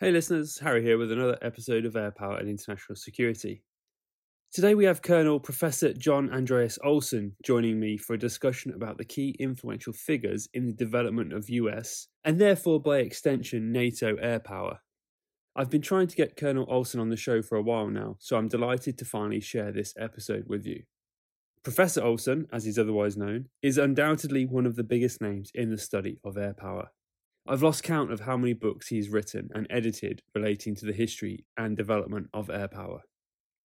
Hey listeners, Harry here with another episode of Air Power and International Security. Today we have Colonel Professor John Andreas Olsen joining me for a discussion about the key influential figures in the development of US, and therefore by extension NATO air power. I've been trying to get Colonel Olsen on the show for a while now, so I'm delighted to finally share this episode with you. Professor Olsen, as he's otherwise known, is undoubtedly one of the biggest names in the study of air power. I've lost count of how many books he's written and edited relating to the history and development of air power.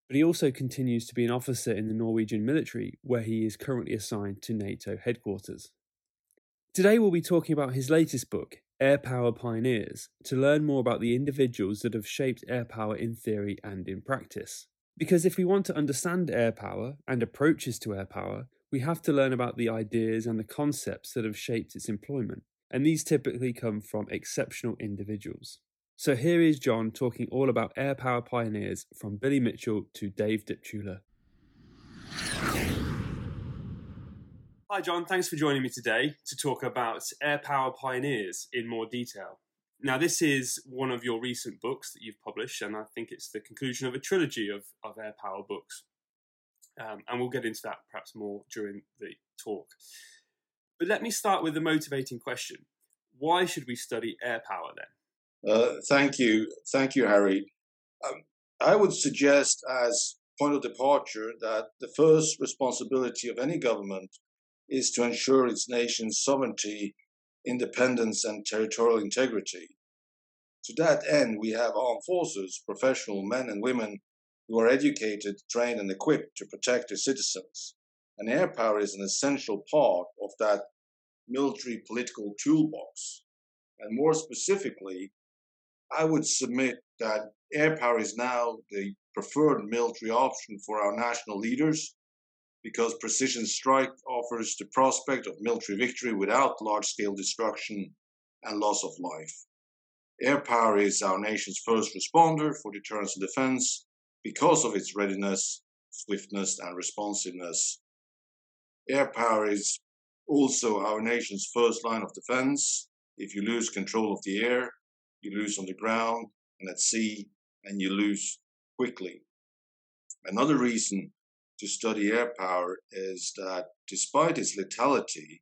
But he also continues to be an officer in the Norwegian military, where he is currently assigned to NATO headquarters. Today we'll be talking about his latest book, Air Power Pioneers, to learn more about the individuals that have shaped air power in theory and in practice. Because if we want to understand air power and approaches to air power, we have to learn about the ideas and the concepts that have shaped its employment. And these typically come from exceptional individuals. So here is John talking all about air power pioneers from Billy Mitchell to Dave Deptula. Hi John, thanks for joining me today to talk about air power pioneers in more detail. Now this is one of your recent books that you've published, and I think it's the conclusion of a trilogy of air power books. And we'll get into that perhaps more during the talk. But let me start with the motivating question. Why should we study air power then? Thank you, Harry. I would suggest as point of departure that the first responsibility of any government is to ensure its nation's sovereignty, independence and territorial integrity. To that end, we have armed forces, professional men and women who are educated, trained and equipped to protect their citizens. And air power is an essential part of that military political toolbox. And more specifically, I would submit that air power is now the preferred military option for our national leaders because precision strike offers the prospect of military victory without large-scale destruction and loss of life. Air power is our nation's first responder for deterrence and defense because of its readiness, swiftness, and responsiveness. Air power is also our nation's first line of defense. If you lose control of the air, you lose on the ground and at sea, and you lose quickly. Another reason to study air power is that despite its lethality,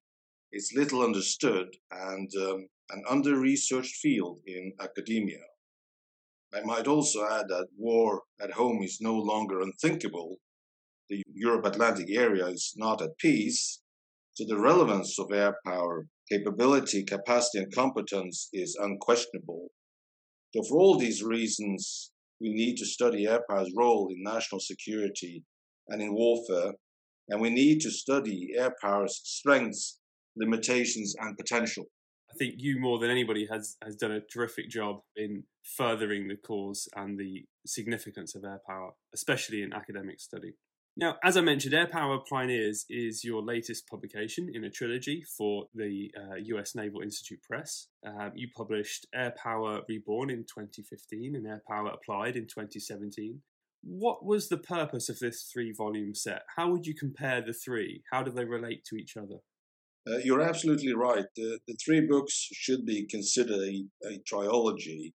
it's little understood and an under-researched field in academia. I might also add that war at home is no longer unthinkable. The Europe-Atlantic area is not at peace, so the relevance of air power, capability, capacity, and competence is unquestionable. So for all these reasons, we need to study air power's role in national security and in warfare, and we need to study air power's strengths, limitations, and potential. I think you, more than anybody, has done a terrific job in furthering the cause and the significance of air power, especially in academic study. Now, as I mentioned, Air Power Pioneers is your latest publication in a trilogy for the US Naval Institute Press. You published Air Power Reborn in 2015 and Air Power Applied in 2017. What was the purpose of this three-volume set? How would you compare the three? How do they relate to each other? You're absolutely right. The three books should be considered a trilogy.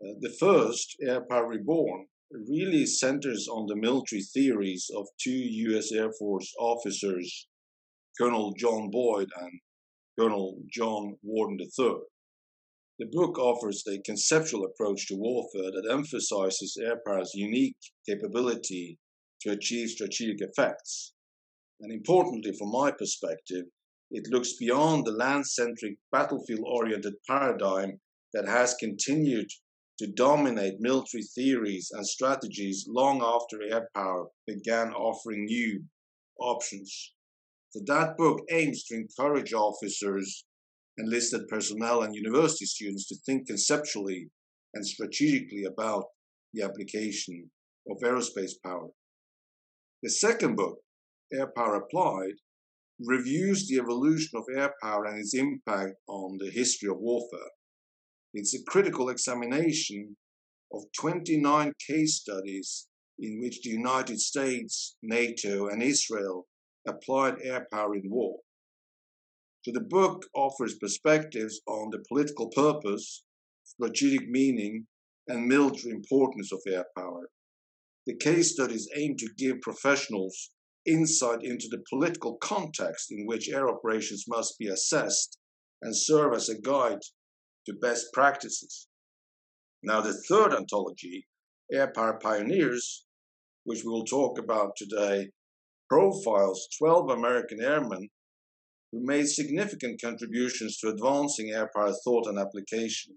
The first, Air Power Reborn, really centers on the military theories of two U.S. Air Force officers, Colonel John Boyd and Colonel John Warden III. The book offers a conceptual approach to warfare that emphasizes air power's unique capability to achieve strategic effects. And importantly, from my perspective, it looks beyond the land-centric, battlefield-oriented paradigm that has continued to dominate military theories and strategies long after air power began offering new options. So that book aims to encourage officers, enlisted personnel, and university students to think conceptually and strategically about the application of aerospace power. The second book, Air Power Applied, reviews the evolution of air power and its impact on the history of warfare. It's a critical examination of 29 case studies in which the United States, NATO, and Israel applied air power in war. So the book offers perspectives on the political purpose, strategic meaning, and military importance of air power. The case studies aim to give professionals insight into the political context in which air operations must be assessed and serve as a guide to best practices. Now, the third anthology, Air Power Pioneers, which we will talk about today, profiles 12 American airmen who made significant contributions to advancing air power thought and application.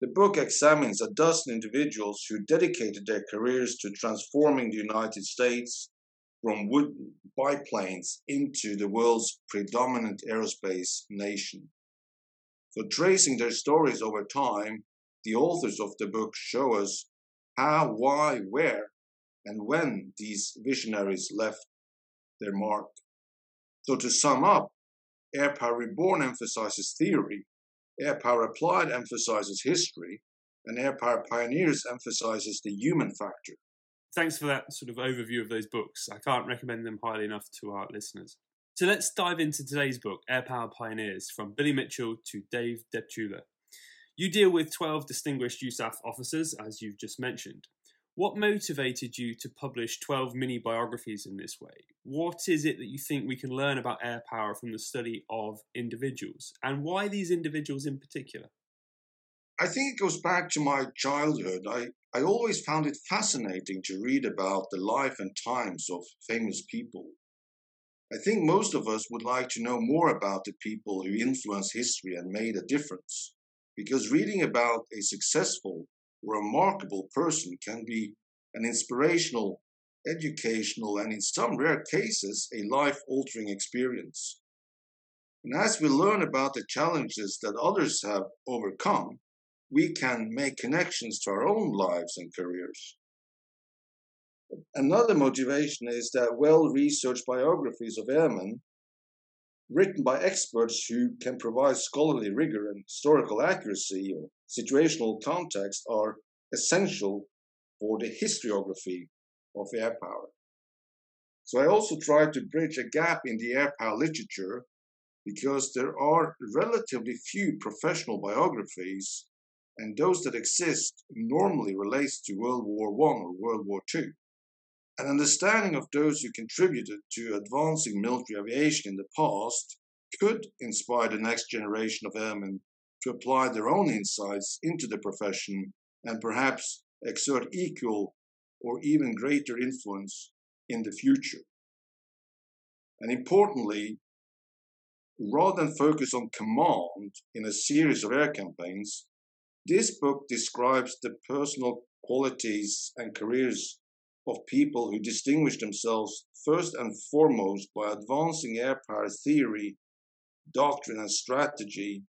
The book examines a dozen individuals who dedicated their careers to transforming the United States from wooden biplanes into the world's predominant aerospace nation. So, tracing their stories over time, the authors of the book show us how, why, where, and when these visionaries left their mark. So, to sum up, Air Power Reborn emphasizes theory, Air Power Applied emphasizes history, and Air Power Pioneers emphasizes the human factor. Thanks for that sort of overview of those books. I can't recommend them highly enough to our listeners. So let's dive into today's book, Air Power Pioneers, from Billy Mitchell to Dave Deptula. You deal with 12 distinguished USAF officers, as you've just mentioned. What motivated you to publish 12 mini biographies in this way? What is it that you think we can learn about air power from the study of individuals, and why these individuals in particular? I think it goes back to my childhood. I always found it fascinating to read about the life and times of famous people. I think most of us would like to know more about the people who influenced history and made a difference, because reading about a successful or remarkable person can be an inspirational, educational, and in some rare cases, a life-altering experience. And as we learn about the challenges that others have overcome, we can make connections to our own lives and careers. Another motivation is that well-researched biographies of airmen, written by experts who can provide scholarly rigor and historical accuracy or situational context, are essential for the historiography of air power. So I also try to bridge a gap in the air power literature, because there are relatively few professional biographies, and those that exist normally relates to World War I or World War II. An understanding of those who contributed to advancing military aviation in the past could inspire the next generation of airmen to apply their own insights into the profession and perhaps exert equal or even greater influence in the future. And importantly, rather than focus on command in a series of air campaigns, this book describes the personal qualities and careers of people who distinguish themselves first and foremost by advancing air power theory, doctrine, and strategy,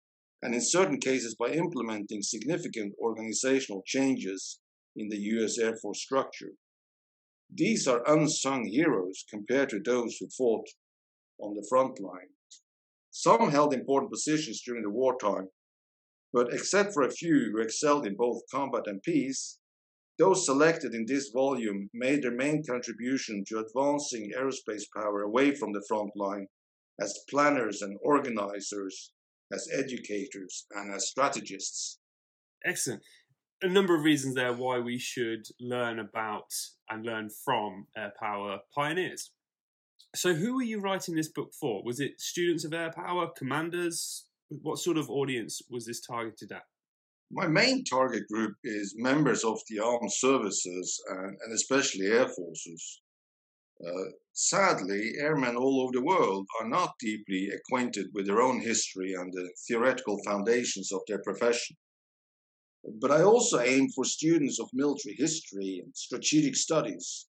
and in certain cases by implementing significant organizational changes in the US Air Force structure. These are unsung heroes compared to those who fought on the front line. Some held important positions during the wartime, but except for a few who excelled in both combat and peace, those selected in this volume made their main contribution to advancing aerospace power away from the front line as planners and organizers, as educators, and as strategists. Excellent. A number of reasons there why we should learn about and learn from air power pioneers. So who were you writing this book for? Was it students of air power, commanders? What sort of audience was this targeted at? My main target group is members of the armed services and especially air forces. Sadly, airmen all over the world are not deeply acquainted with their own history and the theoretical foundations of their profession. But I also aim for students of military history and strategic studies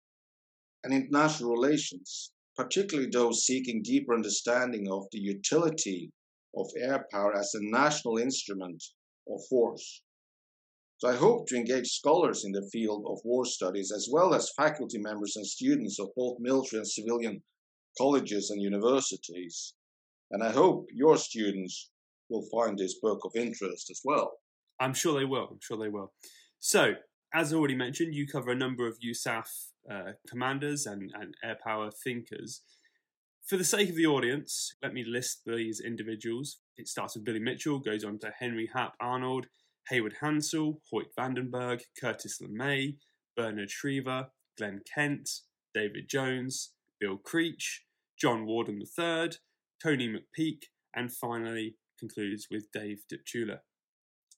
and international relations, particularly those seeking deeper understanding of the utility of air power as a national instrument of force. So I hope to engage scholars in the field of war studies, as well as faculty members and students of both military and civilian colleges and universities. And I hope your students will find this book of interest as well. I'm sure they will. I'm sure they will. So, as already mentioned, you cover a number of USAF commanders and air power thinkers. For the sake of the audience, let me list these individuals. It starts with Billy Mitchell, goes on to Henry Hap Arnold, Hayward Hansell, Hoyt Vandenberg, Curtis LeMay, Bernard Schriever, Glenn Kent, David Jones, Bill Creech, John Warden III, Tony McPeak, and finally concludes with Dave Deptula.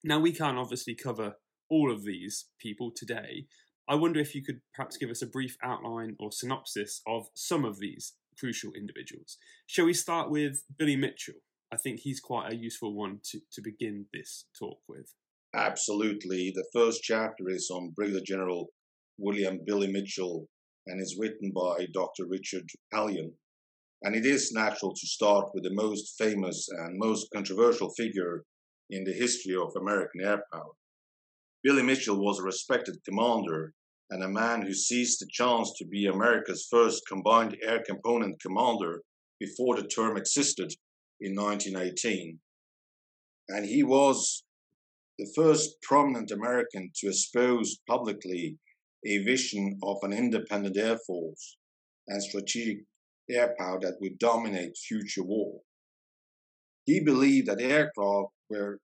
Now, we can't obviously cover all of these people today. I wonder if you could perhaps give us a brief outline or synopsis of some of these crucial individuals. Shall we start with Billy Mitchell? I think he's quite a useful one to begin this talk with. Absolutely. The first chapter is on Brigadier General William Billy Mitchell and is written by Dr. Richard Hallion. And it is natural to start with the most famous and most controversial figure in the history of American air power. Billy Mitchell was a respected commander and a man who seized the chance to be America's first combined air component commander before the term existed in 1918. And he was the first prominent American to espouse publicly a vision of an independent air force and strategic air power that would dominate future war. He believed that aircraft were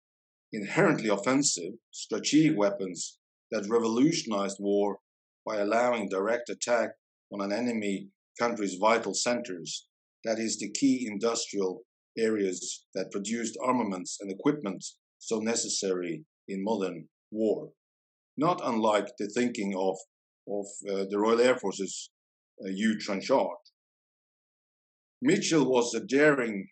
inherently offensive, strategic weapons that revolutionized war by allowing direct attack on an enemy country's vital centers, that is, the key industrial areas that produced armaments and equipment so necessary in modern war. Not unlike the thinking of the Royal Air Force's Hugh Trenchard. Mitchell was a daring,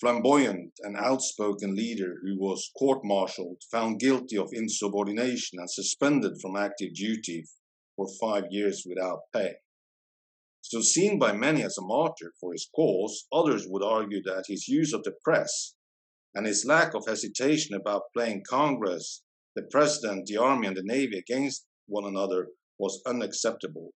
flamboyant and outspoken leader who was court-martialed, found guilty of insubordination and suspended from active duty for 5 years without pay. So seen by many as a martyr for his cause, others would argue that his use of the press and his lack of hesitation about playing Congress, the president, the army and the navy against one another was unacceptable.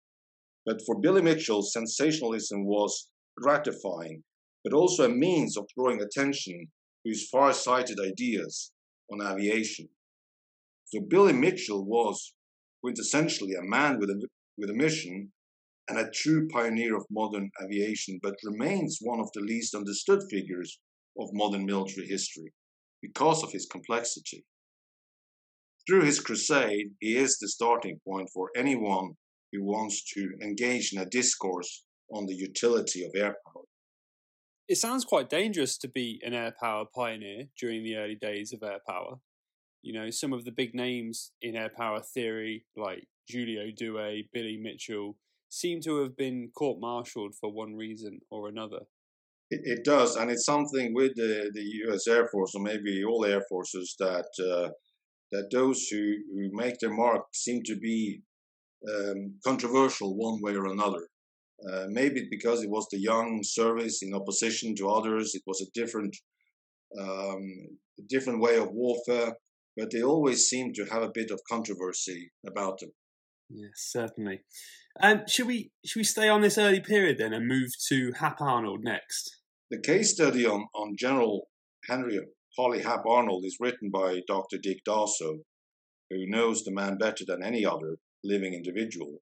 But for Billy Mitchell, sensationalism was gratifying, but also a means of drawing attention to his far-sighted ideas on aviation. So Billy Mitchell was quintessentially a man with a mission and a true pioneer of modern aviation, but remains one of the least understood figures of modern military history because of his complexity. Through his crusade, he is the starting point for anyone who wants to engage in a discourse on the utility of air power. It sounds quite dangerous to be an air power pioneer during the early days of air power. You know, some of the big names in air power theory, like Giulio Douhet, Billy Mitchell, seem to have been court-martialed for one reason or another. It does, and it's something with the US Air Force, or maybe all air forces, that those who make their mark seem to be controversial one way or another. Maybe because it was the young service in opposition to others, it was a different way of warfare, but they always seem to have a bit of controversy about them. Yes, certainly. Should we stay on this early period then and move to Hap Arnold next? The case study on General Henry Harley Hap Arnold is written by Dr. Dick Daso, who knows the man better than any other living individual.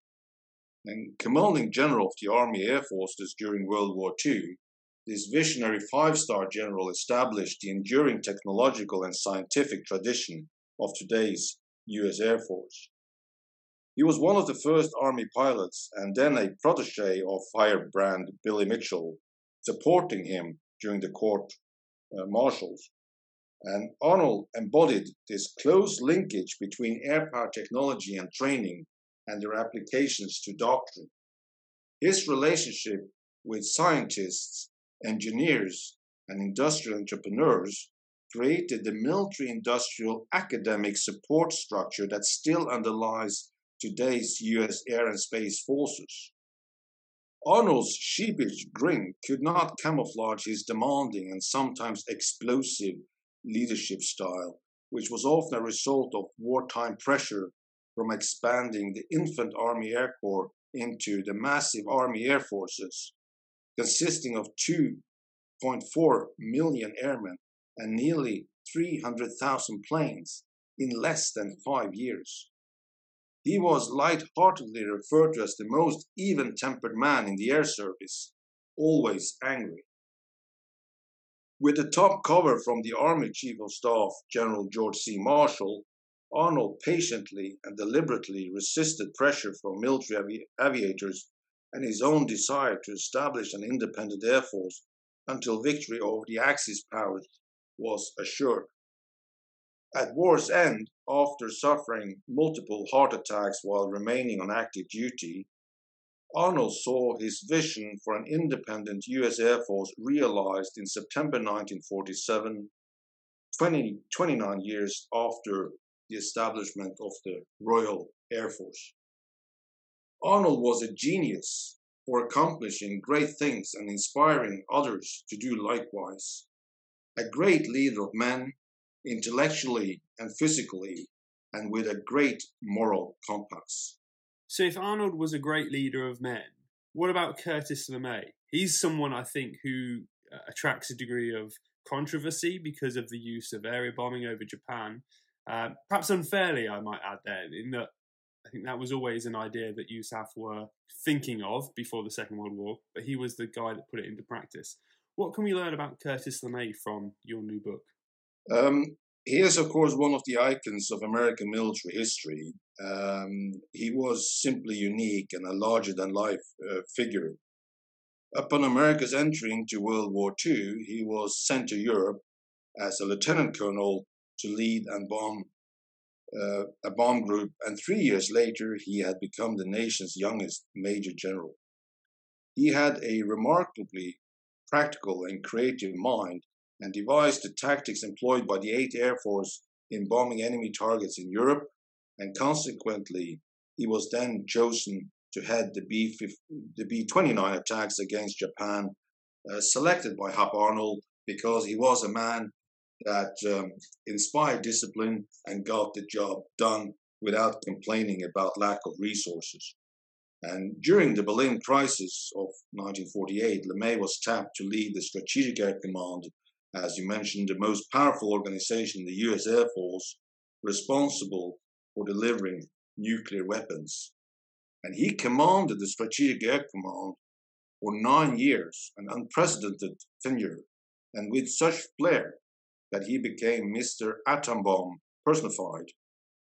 And commanding general of the Army Air Forces during World War II, this visionary five-star general established the enduring technological and scientific tradition of today's US Air Force. He was one of the first Army pilots and then a protege of firebrand Billy Mitchell, supporting him during the court martials. And Arnold embodied this close linkage between air power technology and training and their applications to doctrine. His relationship with scientists, engineers, and industrial entrepreneurs created the military-industrial academic support structure that still underlies today's US Air and Space Forces. Arnold's sheepish grin could not camouflage his demanding and sometimes explosive leadership style, which was often a result of wartime pressure from expanding the infant Army Air Corps into the massive Army Air Forces, consisting of 2.4 million airmen and nearly 300,000 planes in less than 5 years. He was lightheartedly referred to as the most even-tempered man in the air service, always angry. With the top cover from the Army Chief of Staff, General George C. Marshall, Arnold patiently and deliberately resisted pressure from military aviators and his own desire to establish an independent air force until victory over the Axis powers was assured. At war's end, after suffering multiple heart attacks while remaining on active duty, Arnold saw his vision for an independent U.S. Air Force realized in September 1947, 29 years after the establishment of the Royal Air Force. Arnold was a genius for accomplishing great things and inspiring others to do likewise. A great leader of men, intellectually and physically, and with a great moral compass. So if Arnold was a great leader of men, what about Curtis LeMay? He's someone, I think, who attracts a degree of controversy because of the use of aerial bombing over Japan. Perhaps unfairly, I might add there, in that I think that was always an idea that USAF were thinking of before the Second World War, but he was the guy that put it into practice. What can we learn about Curtis LeMay from your new book? He is, of course, one of the icons of American military history. He was simply unique and a larger-than-life figure. Upon America's entry into World War II, he was sent to Europe as a lieutenant colonel to lead and bomb a bomb group, and 3 years later he had become the nation's youngest major general. He had a remarkably practical and creative mind and devised the tactics employed by the 8th Air Force in bombing enemy targets in Europe, and consequently he was then chosen to head the B-29 attacks against Japan, selected by Hap Arnold because he was a man that inspired discipline and got the job done without complaining about lack of resources. And during the Berlin crisis of 1948, LeMay was tapped to lead the Strategic Air Command, as you mentioned, the most powerful organization in the U.S. Air Force, responsible for delivering nuclear weapons. And he commanded the Strategic Air Command for 9 years, an unprecedented tenure, and with such flair that he became Mr. Atom Bomb personified.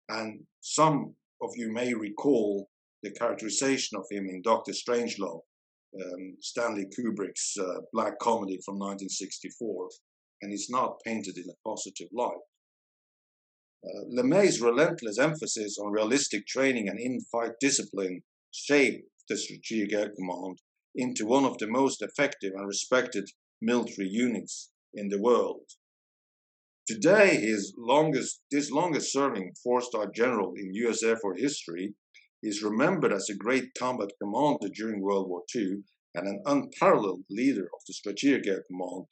And some of you may recall the characterization of him in Dr. Strangelove, Stanley Kubrick's black comedy from 1964. And it's not painted in a positive light. LeMay's relentless emphasis on realistic training and in-fight discipline shaped the Strategic Air Command into one of the most effective and respected military units in the world. Today, his longest-serving four-star general in U.S. Air Force history is remembered as a great combat commander during World War II and an unparalleled leader of the Strategic Air Command,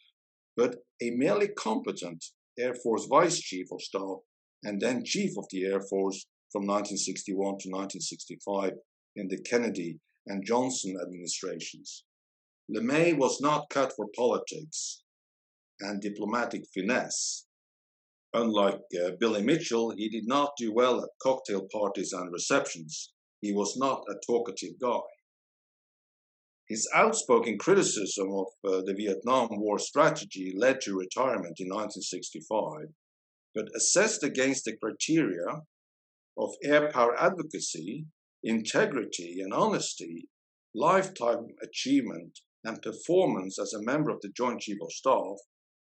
but a merely competent Air Force Vice Chief of Staff and then Chief of the Air Force from 1961 to 1965 in the Kennedy and Johnson administrations. LeMay was not cut for politics and diplomatic finesse. Unlike Billy Mitchell, he did not do well at cocktail parties and receptions. He was not a talkative guy. His outspoken criticism of the Vietnam War strategy led to retirement in 1965, but assessed against the criteria of air power advocacy, integrity and honesty, lifetime achievement and performance as a member of the Joint Chief of Staff,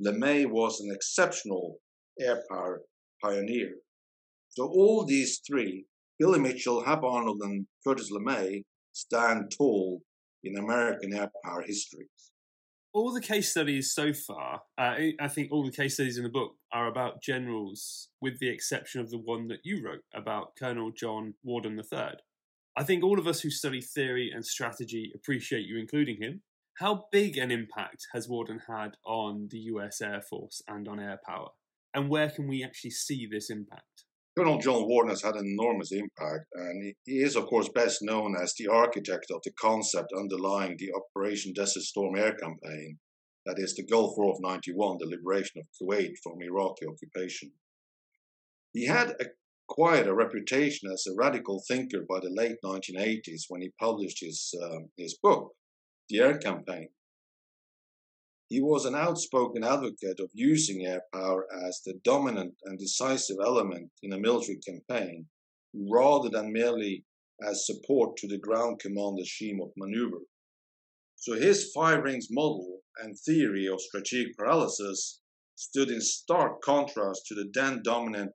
LeMay was an exceptional air power pioneer. So all these three, Billy Mitchell, Hap Arnold and Curtis LeMay, stand tall in American air power history. All the case studies so far, I think all the case studies in the book are about generals, with the exception of the one that you wrote about Colonel John Warden III. I think all of us who study theory and strategy appreciate you including him. How big an impact has Warden had on the US Air Force and on air power? And where can we actually see this impact? Colonel John Warden has had an enormous impact, and he is, of course, best known as the architect of the concept underlying the Operation Desert Storm air campaign, that is, the Gulf War of 91, the liberation of Kuwait from Iraqi occupation. He had acquired a reputation as a radical thinker by the late 1980s when he published his book, The Air Campaign. He was an outspoken advocate of using air power as the dominant and decisive element in a military campaign, rather than merely as support to the ground command regime of maneuver. So his five rings model and theory of strategic paralysis stood in stark contrast to the then dominant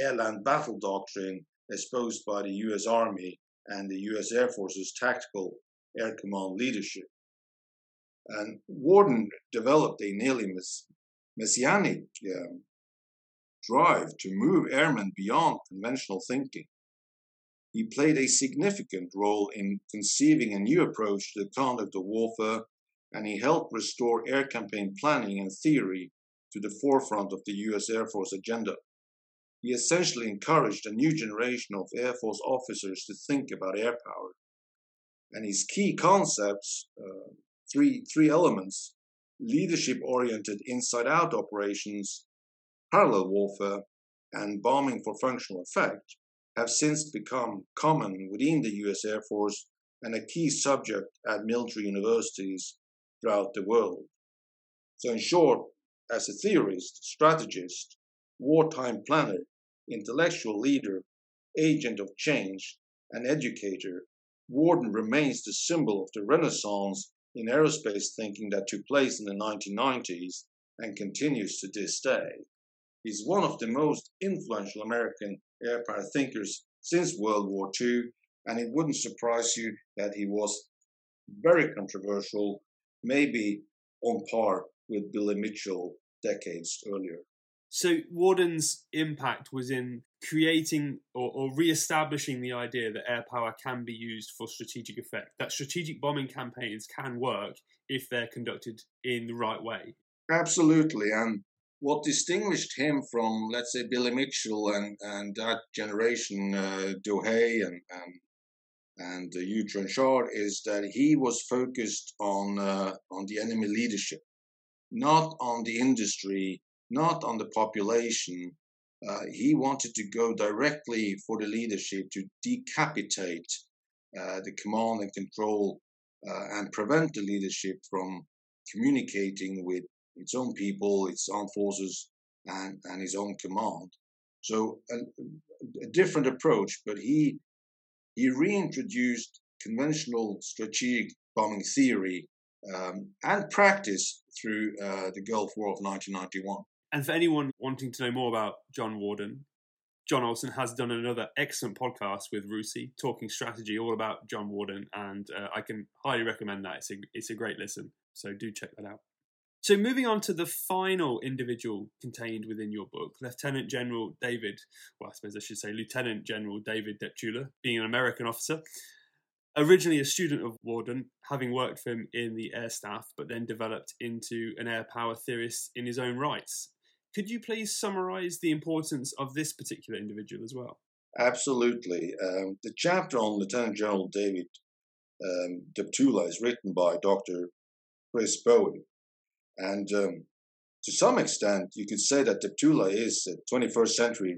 airland battle doctrine exposed by the US Army and the US Air Force's tactical air command leadership. And Warden developed a nearly messianic drive to move airmen beyond conventional thinking. He played a significant role in conceiving a new approach to the conduct of warfare, and he helped restore air campaign planning and theory to the forefront of the US Air Force agenda. He essentially encouraged a new generation of Air Force officers to think about air power. And his key concepts, three elements, leadership-oriented inside-out operations, parallel warfare, and bombing for functional effect, have since become common within the US Air Force and a key subject at military universities throughout the world. So in short, as a theorist, strategist, wartime planner, intellectual leader, agent of change, and educator, Warden remains the symbol of the renaissance in aerospace thinking that took place in the 1990s and continues to this day. He's one of the most influential American air power thinkers since World War II, and it wouldn't surprise you that he was very controversial, maybe on par with Billy Mitchell decades earlier. So Warden's impact was in creating or re-establishing the idea that air power can be used for strategic effect, that strategic bombing campaigns can work if they're conducted in the right way. Absolutely. And what distinguished him from, let's say, Billy Mitchell and that generation, Douhet and Hugh Trenchard, is that he was focused on the enemy leadership, not on the industry, not on the population. He wanted to go directly for the leadership to decapitate the command and control and prevent the leadership from communicating with its own people, its own forces, and his own command. So a different approach, but he reintroduced conventional strategic bombing theory and practice through the Gulf War of 1991. And for anyone wanting to know more about John Warden, John Olsen has done another excellent podcast with Rusi, Talking Strategy, all about John Warden, and I can highly recommend that. It's a great listen, so do check that out. So moving on to the final individual contained within your book, Lieutenant General David, well, I suppose I should say Lieutenant General David Deptula, being an American officer, originally a student of Warden, having worked for him in the air staff, but then developed into an air power theorist in his own rights. Could you please summarise the importance of this particular individual as well? Absolutely. The chapter on Lieutenant General David Deptula is written by Dr. Chris Bowie. And to some extent, you could say that Deptula is a 21st century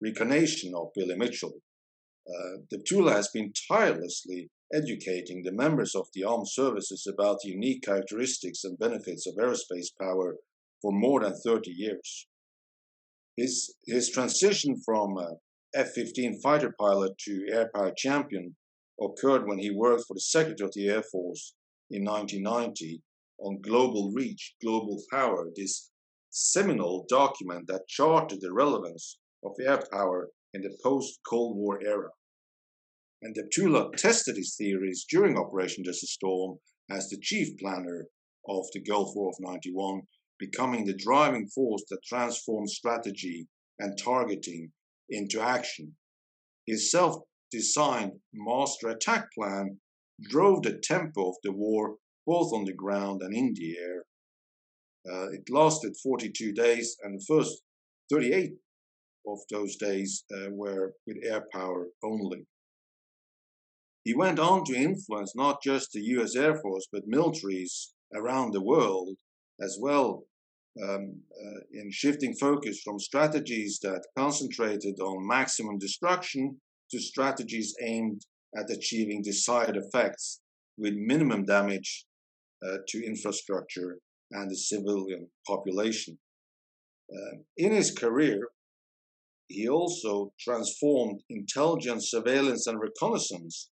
reincarnation of Billy Mitchell. Deptula has been tirelessly educating the members of the armed services about the unique characteristics and benefits of aerospace power for more than 30 years. His transition from F-15 fighter pilot to air power champion occurred when he worked for the Secretary of the Air Force in 1990 on Global Reach, Global Power, this seminal document that charted the relevance of air power in the post-Cold War era. And Deptula tested his theories during Operation Desert Storm as the chief planner of the Gulf War of 91, becoming the driving force that transformed strategy and targeting into action. His self-designed master attack plan drove the tempo of the war both on the ground and in the air. It lasted 42 days, and the first 38 of those days were with air power only. He went on to influence not just the US Air Force, but militaries around the world as well, in shifting focus from strategies that concentrated on maximum destruction to strategies aimed at achieving desired effects with minimum damage to infrastructure and the civilian population. In his career, he also transformed intelligence, surveillance, and reconnaissance,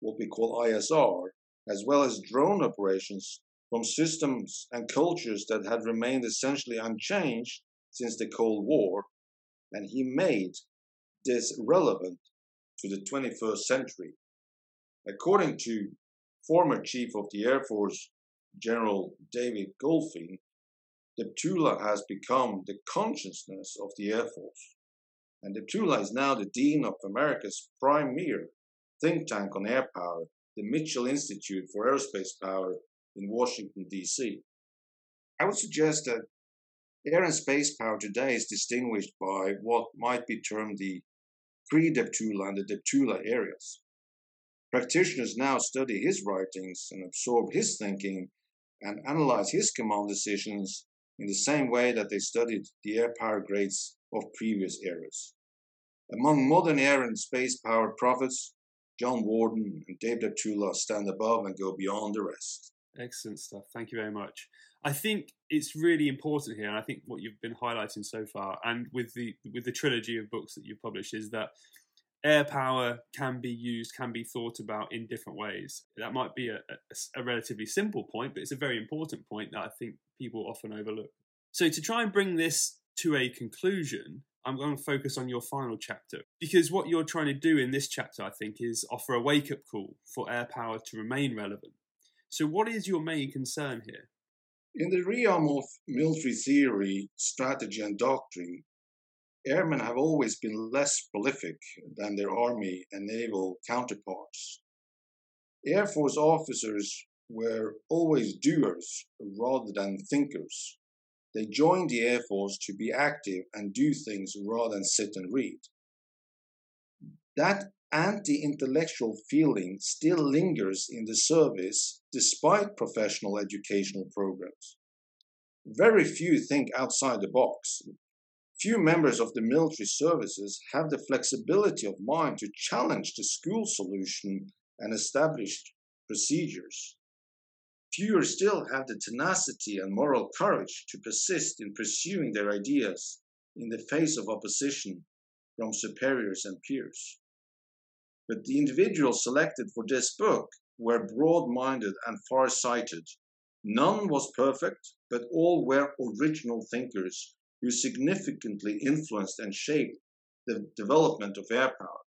what we call ISR, as well as drone operations from systems and cultures that had remained essentially unchanged since the Cold War, and he made this relevant to the 21st century. According to former Chief of the Air Force, General David Goldfein, Deptula has become the consciousness of the Air Force, and Deptula is now the Dean of America's premier think tank on air power, the Mitchell Institute for Aerospace Power in Washington, D.C. I would suggest that air and space power today is distinguished by what might be termed the pre-Deptula and the Deptula areas. Practitioners now study his writings and absorb his thinking and analyze his command decisions in the same way that they studied the air power grades of previous eras. Among modern air and space power prophets, John Warden and Dave Deptula stand above and go beyond the rest. Excellent stuff. Thank you very much. I think it's really important here, and I think what you've been highlighting so far, and with the trilogy of books that you've published, is that air power can be used, can be thought about in different ways. That might be a relatively simple point, but it's a very important point that I think people often overlook. So to try and bring this to a conclusion, I'm going to focus on your final chapter, because what you're trying to do in this chapter, I think, is offer a wake-up call for air power to remain relevant. So what is your main concern here? In the realm of military theory, strategy and doctrine, airmen have always been less prolific than their army and naval counterparts. Air Force officers were always doers rather than thinkers. They joined the Air Force to be active and do things rather than sit and read. That anti-intellectual feeling still lingers in the service despite professional educational programs. Very few think outside the box. Few members of the military services have the flexibility of mind to challenge the school solution and established procedures. Fewer still have the tenacity and moral courage to persist in pursuing their ideas in the face of opposition from superiors and peers. But the individuals selected for this book were broad-minded and far-sighted. None was perfect, but all were original thinkers who significantly influenced and shaped the development of air power.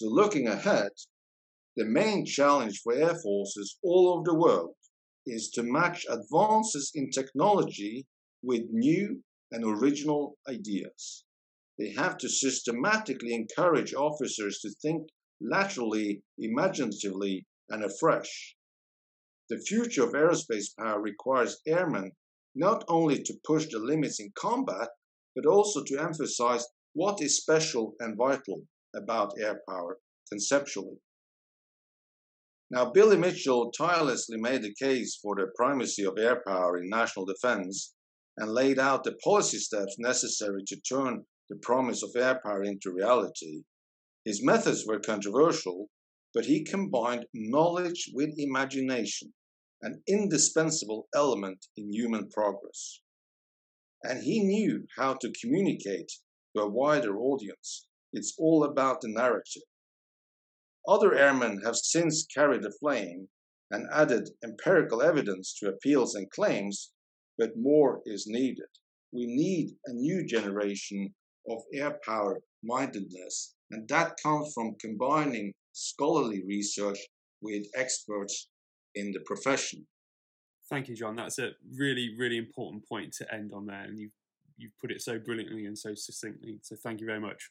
So looking ahead, the main challenge for air forces all over the world is to match advances in technology with new and original ideas. They have to systematically encourage officers to think laterally, imaginatively, and afresh. The future of aerospace power requires airmen not only to push the limits in combat, but also to emphasize what is special and vital about air power conceptually. Now, Billy Mitchell tirelessly made the case for the primacy of air power in national defense and laid out the policy steps necessary to turn the promise of air power into reality. His methods were controversial, but he combined knowledge with imagination, an indispensable element in human progress. And he knew how to communicate to a wider audience. It's all about the narrative. Other airmen have since carried the flame and added empirical evidence to appeals and claims, but more is needed. We need a new generation of air power mindedness, and that comes from combining scholarly research with experts in the profession. Thank you, John. That's a really, really important point to end on there, and you've put it so brilliantly and so succinctly, so thank you very much.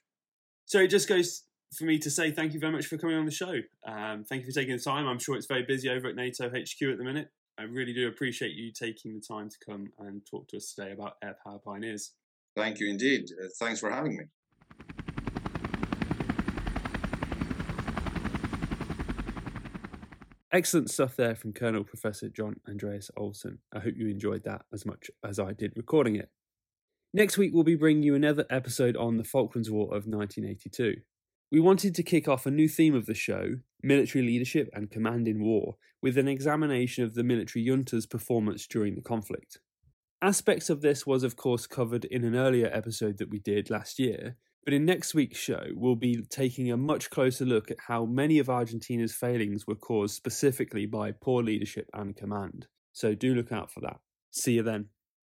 So it just goes for me to say thank you very much for coming on the show. Thank you for taking the time. I'm sure it's very busy over at NATO HQ at the minute. I really do appreciate you taking the time to come and talk to us today about Air Power Pioneers. Thank you indeed. Thanks for having me. Excellent stuff there from Colonel Professor John Andreas Olsen. I hope you enjoyed that as much as I did recording it. Next week, we'll be bringing you another episode on the Falklands War of 1982. We wanted to kick off a new theme of the show, military leadership and command in war, with an examination of the military junta's performance during the conflict. Aspects of this was of course covered in an earlier episode that we did last year, but in next week's show we'll be taking a much closer look at how many of Argentina's failings were caused specifically by poor leadership and command. So do look out for that. See you then.